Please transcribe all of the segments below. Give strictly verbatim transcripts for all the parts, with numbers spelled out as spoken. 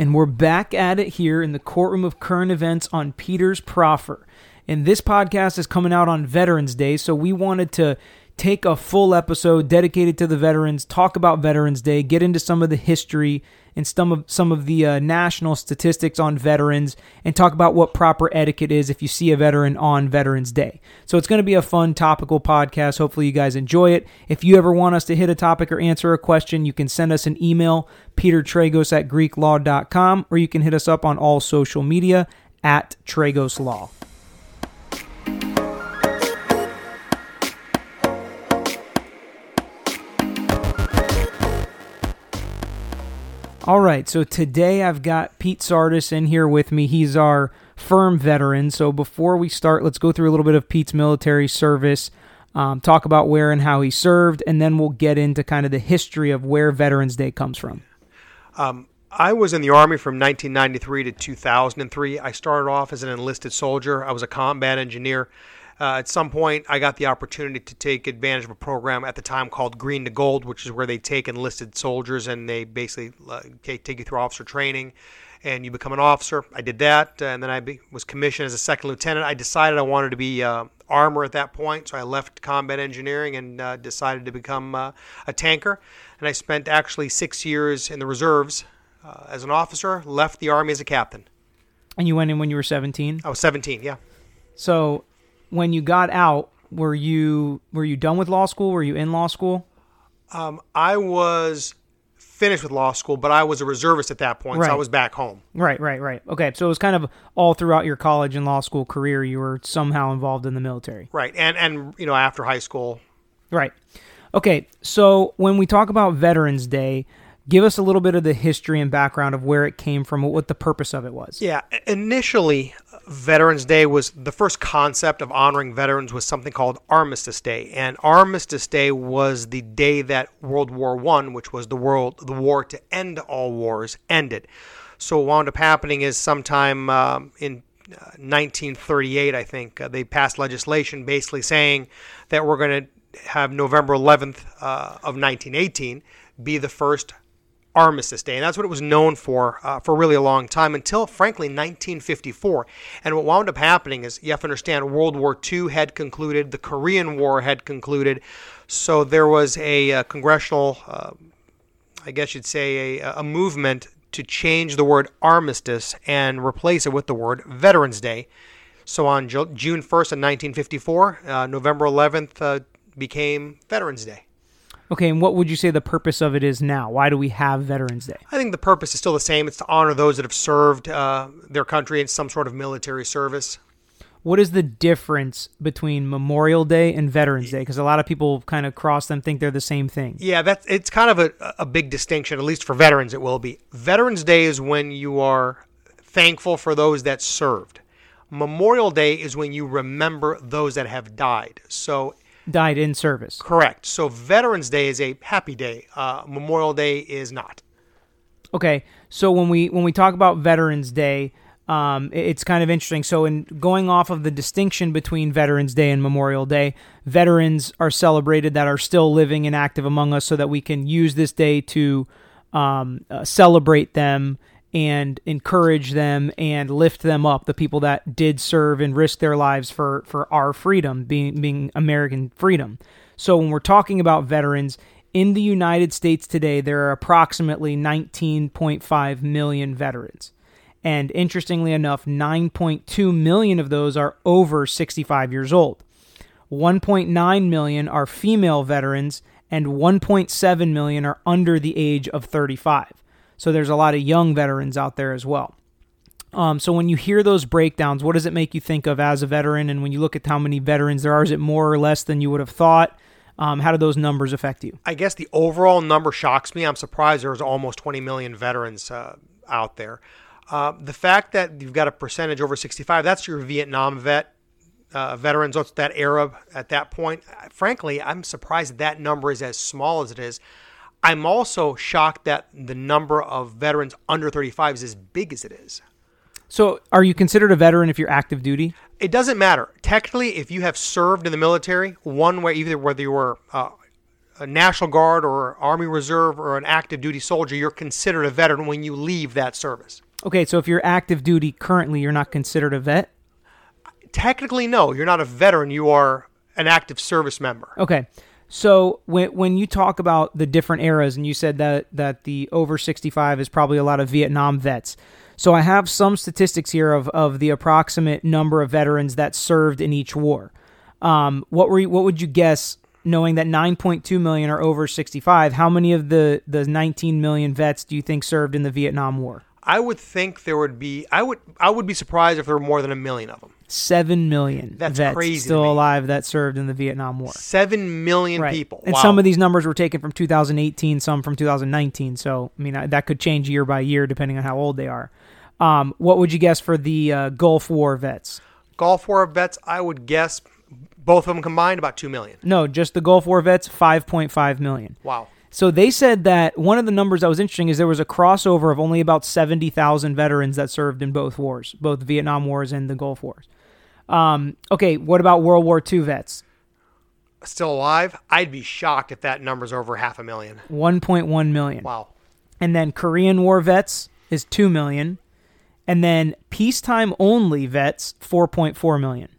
and we're back at it here in the courtroom of current events on Peter's Proffer. And this podcast is coming out on Veterans Day, so we wanted to take a full episode dedicated to the veterans, talk about Veterans Day, get into some of the history and some of some of the uh, national statistics on veterans, and talk about what proper etiquette is if you see a veteran on Veterans Day. So it's going to be a fun topical podcast. Hopefully you guys enjoy it. If you ever want us to hit a topic or answer a question, you can send us an email, Peter Tragos at Greek Law dot com, or you can hit us up on all social media at Tragos Law. All right, so today I've got Pete Sardis in here with me. He's our firm veteran. So before we start, let's go through a little bit of Pete's military service, um, talk about where and how he served, and then we'll get into kind of the history of where Veterans Day comes from. Um, I was in the Army from nineteen ninety-three to two thousand three. I started off as an enlisted soldier. I was a combat engineer. Uh, at some point, I got the opportunity to take advantage of a program at the time called Green to Gold, which is where they take enlisted soldiers and they basically uh, take you through officer training and you become an officer. I did that, and then I be- was commissioned as a second lieutenant. I decided I wanted to be uh, armor at that point, so I left combat engineering and uh, decided to become uh, a tanker. And I spent actually six years in the reserves uh, as an officer, left the Army as a captain. And you went in when you were seventeen? I was seventeen, yeah. So... when you got out, were you were you done with law school? Were you in law school? Um, I was finished with law school, but I was a reservist at that point, right. So I was back home. Right, right, right. Okay, so it was kind of all throughout your college and law school career, you were somehow involved in the military. Right, and, and you know, after high school. Right. Okay, so when we talk about Veterans Day, give us a little bit of the history and background of where it came from, what the purpose of it was. Yeah, initially, Veterans Day was the first concept of honoring veterans was something called Armistice Day. And Armistice Day was the day that World War One, which was the world, the war to end all wars, ended. So what wound up happening is sometime um, in uh, nineteen thirty-eight, I think, uh, they passed legislation basically saying that we're going to have November eleventh uh, of nineteen eighteen be the first Armistice Day, and that's what it was known for uh, for really a long time until, frankly, nineteen fifty-four. And what wound up happening is, you have to understand, World War Two had concluded, the Korean War had concluded, so there was a uh, congressional, uh, I guess you'd say, a, a movement to change the word armistice and replace it with the word Veterans Day. So on Ju- June first of nineteen fifty-four, uh, November eleventh uh, became Veterans Day. Okay, and what would you say the purpose of it is now? Why do we have Veterans Day? I think the purpose is still the same. It's to honor those that have served uh, their country in some sort of military service. What is the difference between Memorial Day and Veterans Day? Because a lot of people kind of cross them, think they're the same thing. Yeah, that's it's kind of a, a big distinction, at least for veterans it will be. Veterans Day is when you are thankful for those that served. Memorial Day is when you remember those that have died. So... died in service. Correct. So Veterans Day is a happy day. Uh, Memorial Day is not. Okay. So when we when we talk about Veterans Day, um, it's kind of interesting. So in going off of the distinction between Veterans Day and Memorial Day, veterans are celebrated that are still living and active among us so that we can use this day to um, uh, celebrate them and encourage them and lift them up, the people that did serve and risk their lives for, for our freedom, being being American freedom. So when we're talking about veterans, in the United States today, there are approximately nineteen point five million veterans. And interestingly enough, nine point two million of those are over sixty-five years old. one point nine million are female veterans, and one point seven million are under the age of thirty-five. So there's a lot of young veterans out there as well. Um, so when you hear those breakdowns, what does it make you think of as a veteran? And when you look at how many veterans there are, is it more or less than you would have thought? Um, how do those numbers affect you? I guess the overall number shocks me. I'm surprised there's almost twenty million veterans uh, out there. Uh, the fact that you've got a percentage over sixty-five, that's your Vietnam vet uh, veterans, that era at that point. Frankly, I'm surprised that, that number is as small as it is. I'm also shocked that the number of veterans under thirty-five is as big as it is. So are you considered a veteran if you're active duty? It doesn't matter. Technically, if you have served in the military, one way, either whether you were uh, a National Guard or Army Reserve or an active duty soldier, you're considered a veteran when you leave that service. Okay, so if you're active duty currently, you're not considered a vet? Technically, no. You're not a veteran. You are an active service member. Okay. So when when you talk about the different eras, and you said that, that the over sixty-five is probably a lot of Vietnam vets. So I have some statistics here of, of the approximate number of veterans that served in each war. Um, what were you, what would you guess, knowing that nine point two million are over sixty-five, how many of the, the nineteen million vets do you think served in the Vietnam War? I would think there would be, I would I would be surprised if there were more than a million of them. Seven million That's vets crazy still alive that served in the Vietnam War. Seven million right. people. And wow. Some of these numbers were taken from two thousand eighteen, some from two thousand nineteen. So, I mean, that could change year by year depending on how old they are. Um, what would you guess for the uh, Gulf War vets? Gulf War vets, I would guess both of them combined about two million. No, just the Gulf War vets, five point five million. Wow. So they said that one of the numbers that was interesting is there was a crossover of only about seventy thousand veterans that served in both wars, both the Vietnam Wars and the Gulf Wars. Um, okay, what about World War Two vets? Still alive? I'd be shocked if that number's over half a million. one point one million. Wow. And then Korean War vets is two million. And then peacetime only vets, four point four million.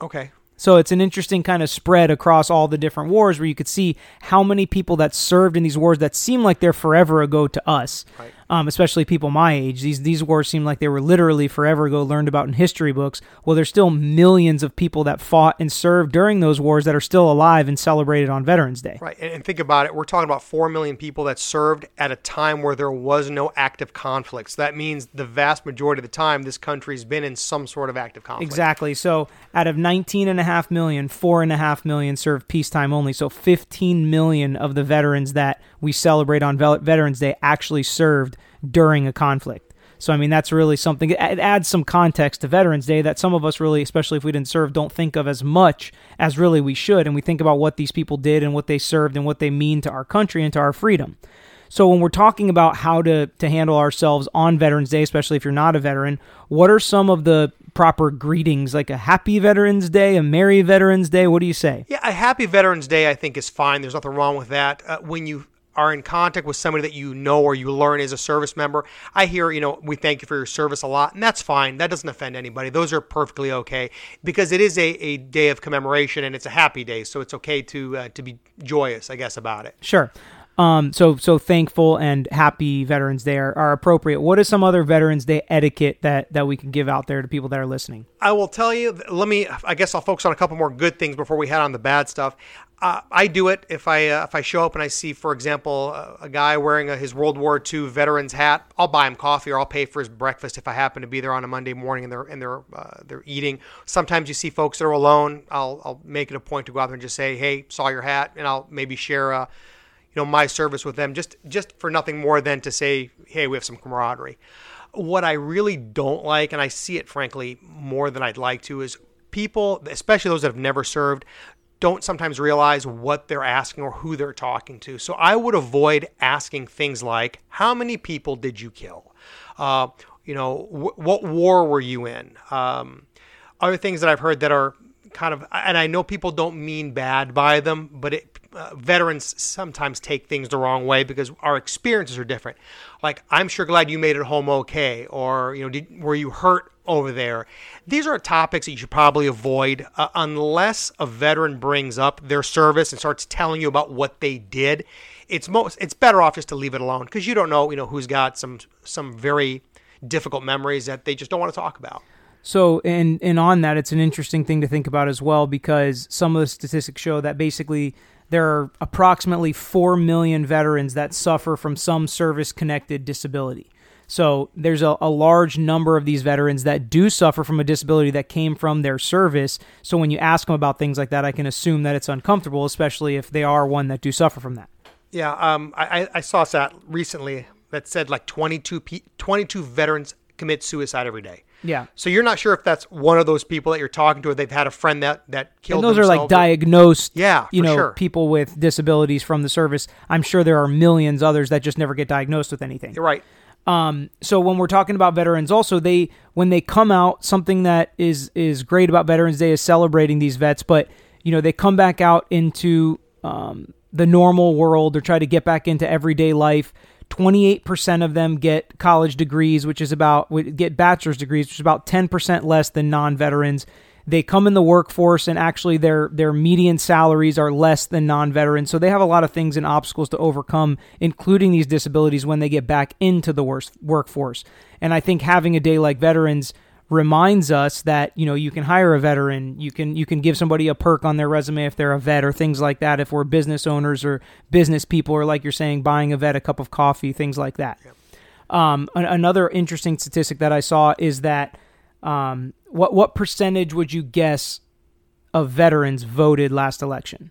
Okay. So it's an interesting kind of spread across all the different wars where you could see how many people that served in these wars that seem like they're forever ago to us, right. um, especially people my age. These these wars seem like they were literally forever ago, learned about in history books. Well, there's still millions of people that fought and served during those wars that are still alive and celebrated on Veterans Day. Right, and, and think about it. We're talking about four million people that served at a time where there was no active conflicts. That means the vast majority of the time this country's been in some sort of active conflict. Exactly. So out of nineteen and a half half million, four and a half million served peacetime only. So fifteen million of the veterans that we celebrate on Veterans Day actually served during a conflict. So, I mean, that's really something. It adds some context to Veterans Day that some of us really, especially if we didn't serve, don't think of as much as really we should. And we think about what these people did and what they served and what they mean to our country and to our freedom. So when we're talking about how to, to handle ourselves on Veterans Day, especially if you're not a veteran, what are some of the proper greetings, like a happy Veterans Day, a merry Veterans Day? What do you say? Yeah, a happy Veterans Day I think is fine. There's nothing wrong with that. Uh, when you are in contact with somebody that you know or you learn is a service member, I hear, you know, we thank you for your service a lot, and that's fine. That doesn't offend anybody. Those are perfectly okay because it is a, a day of commemoration and it's a happy day, so it's okay to uh, to be joyous, I guess, about it. Sure. Um, so so thankful and happy Veterans Day are, are appropriate. What is some other Veterans Day etiquette that, that we can give out there to people that are listening? I will tell you, let me, I guess I'll focus on a couple more good things before we head on the bad stuff. Uh, I do it if I uh, if I show up and I see, for example, uh, a guy wearing a, his World War Two veteran's hat, I'll buy him coffee or I'll pay for his breakfast if I happen to be there on a Monday morning and they're and they're uh, they're eating. Sometimes you see folks that are alone. I'll I'll make it a point to go out there and just say, hey, saw your hat, and I'll maybe share a. you know, my service with them just, just for nothing more than to say, hey, we have some camaraderie. What I really don't like, and I see it, frankly, more than I'd like to, is people, especially those that have never served, don't sometimes realize what they're asking or who they're talking to. So I would avoid asking things like, how many people did you kill? Uh, you know, wh- what war were you in? Um, other things that I've heard that are kind of, and I know people don't mean bad by them, but it, Uh, veterans sometimes take things the wrong way because our experiences are different. Like, I'm sure glad you made it home okay, or, you know, did, were you hurt over there? These are topics that you should probably avoid uh, unless a veteran brings up their service and starts telling you about what they did. It's most it's better off just to leave it alone because you don't know, you know, who's got some some very difficult memories that they just don't want to talk about. So, and and on that, it's an interesting thing to think about as well because some of the statistics show that basically there are approximately four million veterans that suffer from some service-connected disability. So there's a, a large number of these veterans that do suffer from a disability that came from their service. So when you ask them about things like that, I can assume that it's uncomfortable, especially if they are one that do suffer from that. Yeah, um, I, I saw that recently that said like twenty-two, twenty-two veterans commit suicide every day. Yeah. So you're not sure if that's one of those people that you're talking to, or they've had a friend that, that killed themselves. And those themselves. are like diagnosed, yeah, you know, sure. people with disabilities from the service. I'm sure there are millions others that just never get diagnosed with anything. You're right. Um, so when we're talking about veterans also, they when they come out, something that is, is great about Veterans Day is celebrating these vets, but, you know, they come back out into um, the normal world or try to get back into everyday life. twenty-eight percent of them get college degrees, which is about get bachelor's degrees, which is about ten percent less than non-veterans. They come in the workforce, and actually their their median salaries are less than non-veterans. So they have a lot of things and obstacles to overcome, including these disabilities, when they get back into the worst workforce. And I think having a day like Veterans reminds us that, you know, you can hire a veteran, you can you can give somebody a perk on their resume if they're a vet, or things like that, if we're business owners or business people, or like you're saying, buying a vet a cup of coffee, things like that. Yep. Um, another interesting statistic that I saw is that um, what what percentage would you guess of veterans voted last election?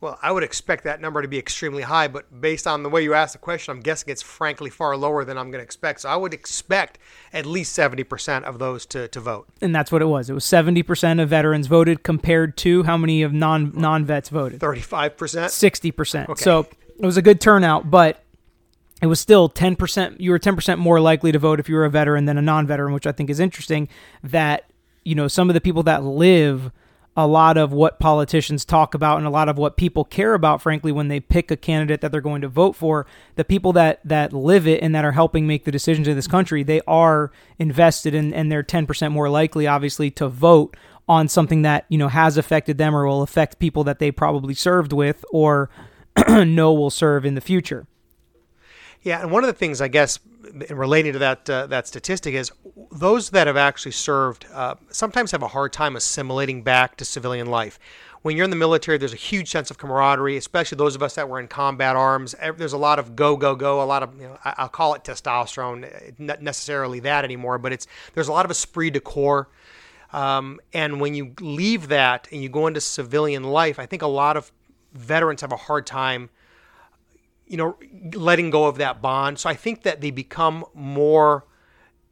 Well, I would expect that number to be extremely high, but based on the way you asked the question, I'm guessing it's frankly far lower than I'm going to expect. So I would expect at least seventy percent of those to, to vote. And that's what it was. It was seventy percent of veterans voted compared to how many of non, non-vets voted? thirty-five percent? sixty percent. Okay. So it was a good turnout, but it was still ten percent. You were ten percent more likely to vote if you were a veteran than a non-veteran, which I think is interesting that, you know, some of the people that live a lot of what politicians talk about and a lot of what people care about, frankly, when they pick a candidate that they're going to vote for, the people that, that live it and that are helping make the decisions in this country, they are invested in, and they're ten percent more likely, obviously, to vote on something that, you know, has affected them or will affect people that they probably served with or know will serve in the future. Yeah, and one of the things, I guess, relating to that uh, that statistic is those that have actually served uh, sometimes have a hard time assimilating back to civilian life. When you're in the military, there's a huge sense of camaraderie, especially those of us that were in combat arms. There's a lot of go, go, go, a lot of, you know, I'll call it testosterone, not necessarily that anymore, but it's there's a lot of esprit de corps. Um, and when you leave that and you go into civilian life, I think a lot of veterans have a hard time, you know, letting go of that bond. So I think that they become more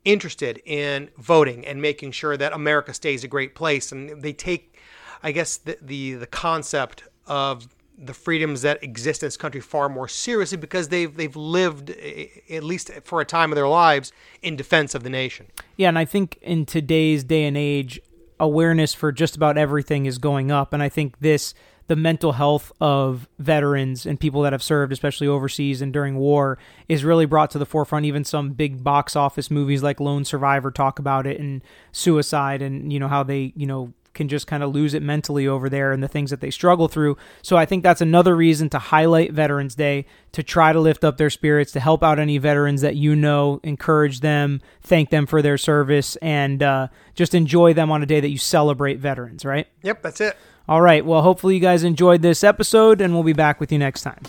interested in voting and making sure that America stays a great place. And they take, I guess, the, the, the concept of the freedoms that exist in this country far more seriously because they've, they've lived, at least for a time of their lives, in defense of the nation. Yeah, and I think in today's day and age, awareness for just about everything is going up. And I think this the mental health of veterans and people that have served, especially overseas and during war, is really brought to the forefront. Even some big box office movies like Lone Survivor talk about it, and suicide, and, you know, how they, you know, can just kind of lose it mentally over there and the things that they struggle through. So I think that's another reason to highlight Veterans Day, to try to lift up their spirits, to help out any veterans that you know, encourage them, thank them for their service, and uh, just enjoy them on a day that you celebrate veterans, right? Yep, that's it. All right. Well, hopefully you guys enjoyed this episode, and we'll be back with you next time.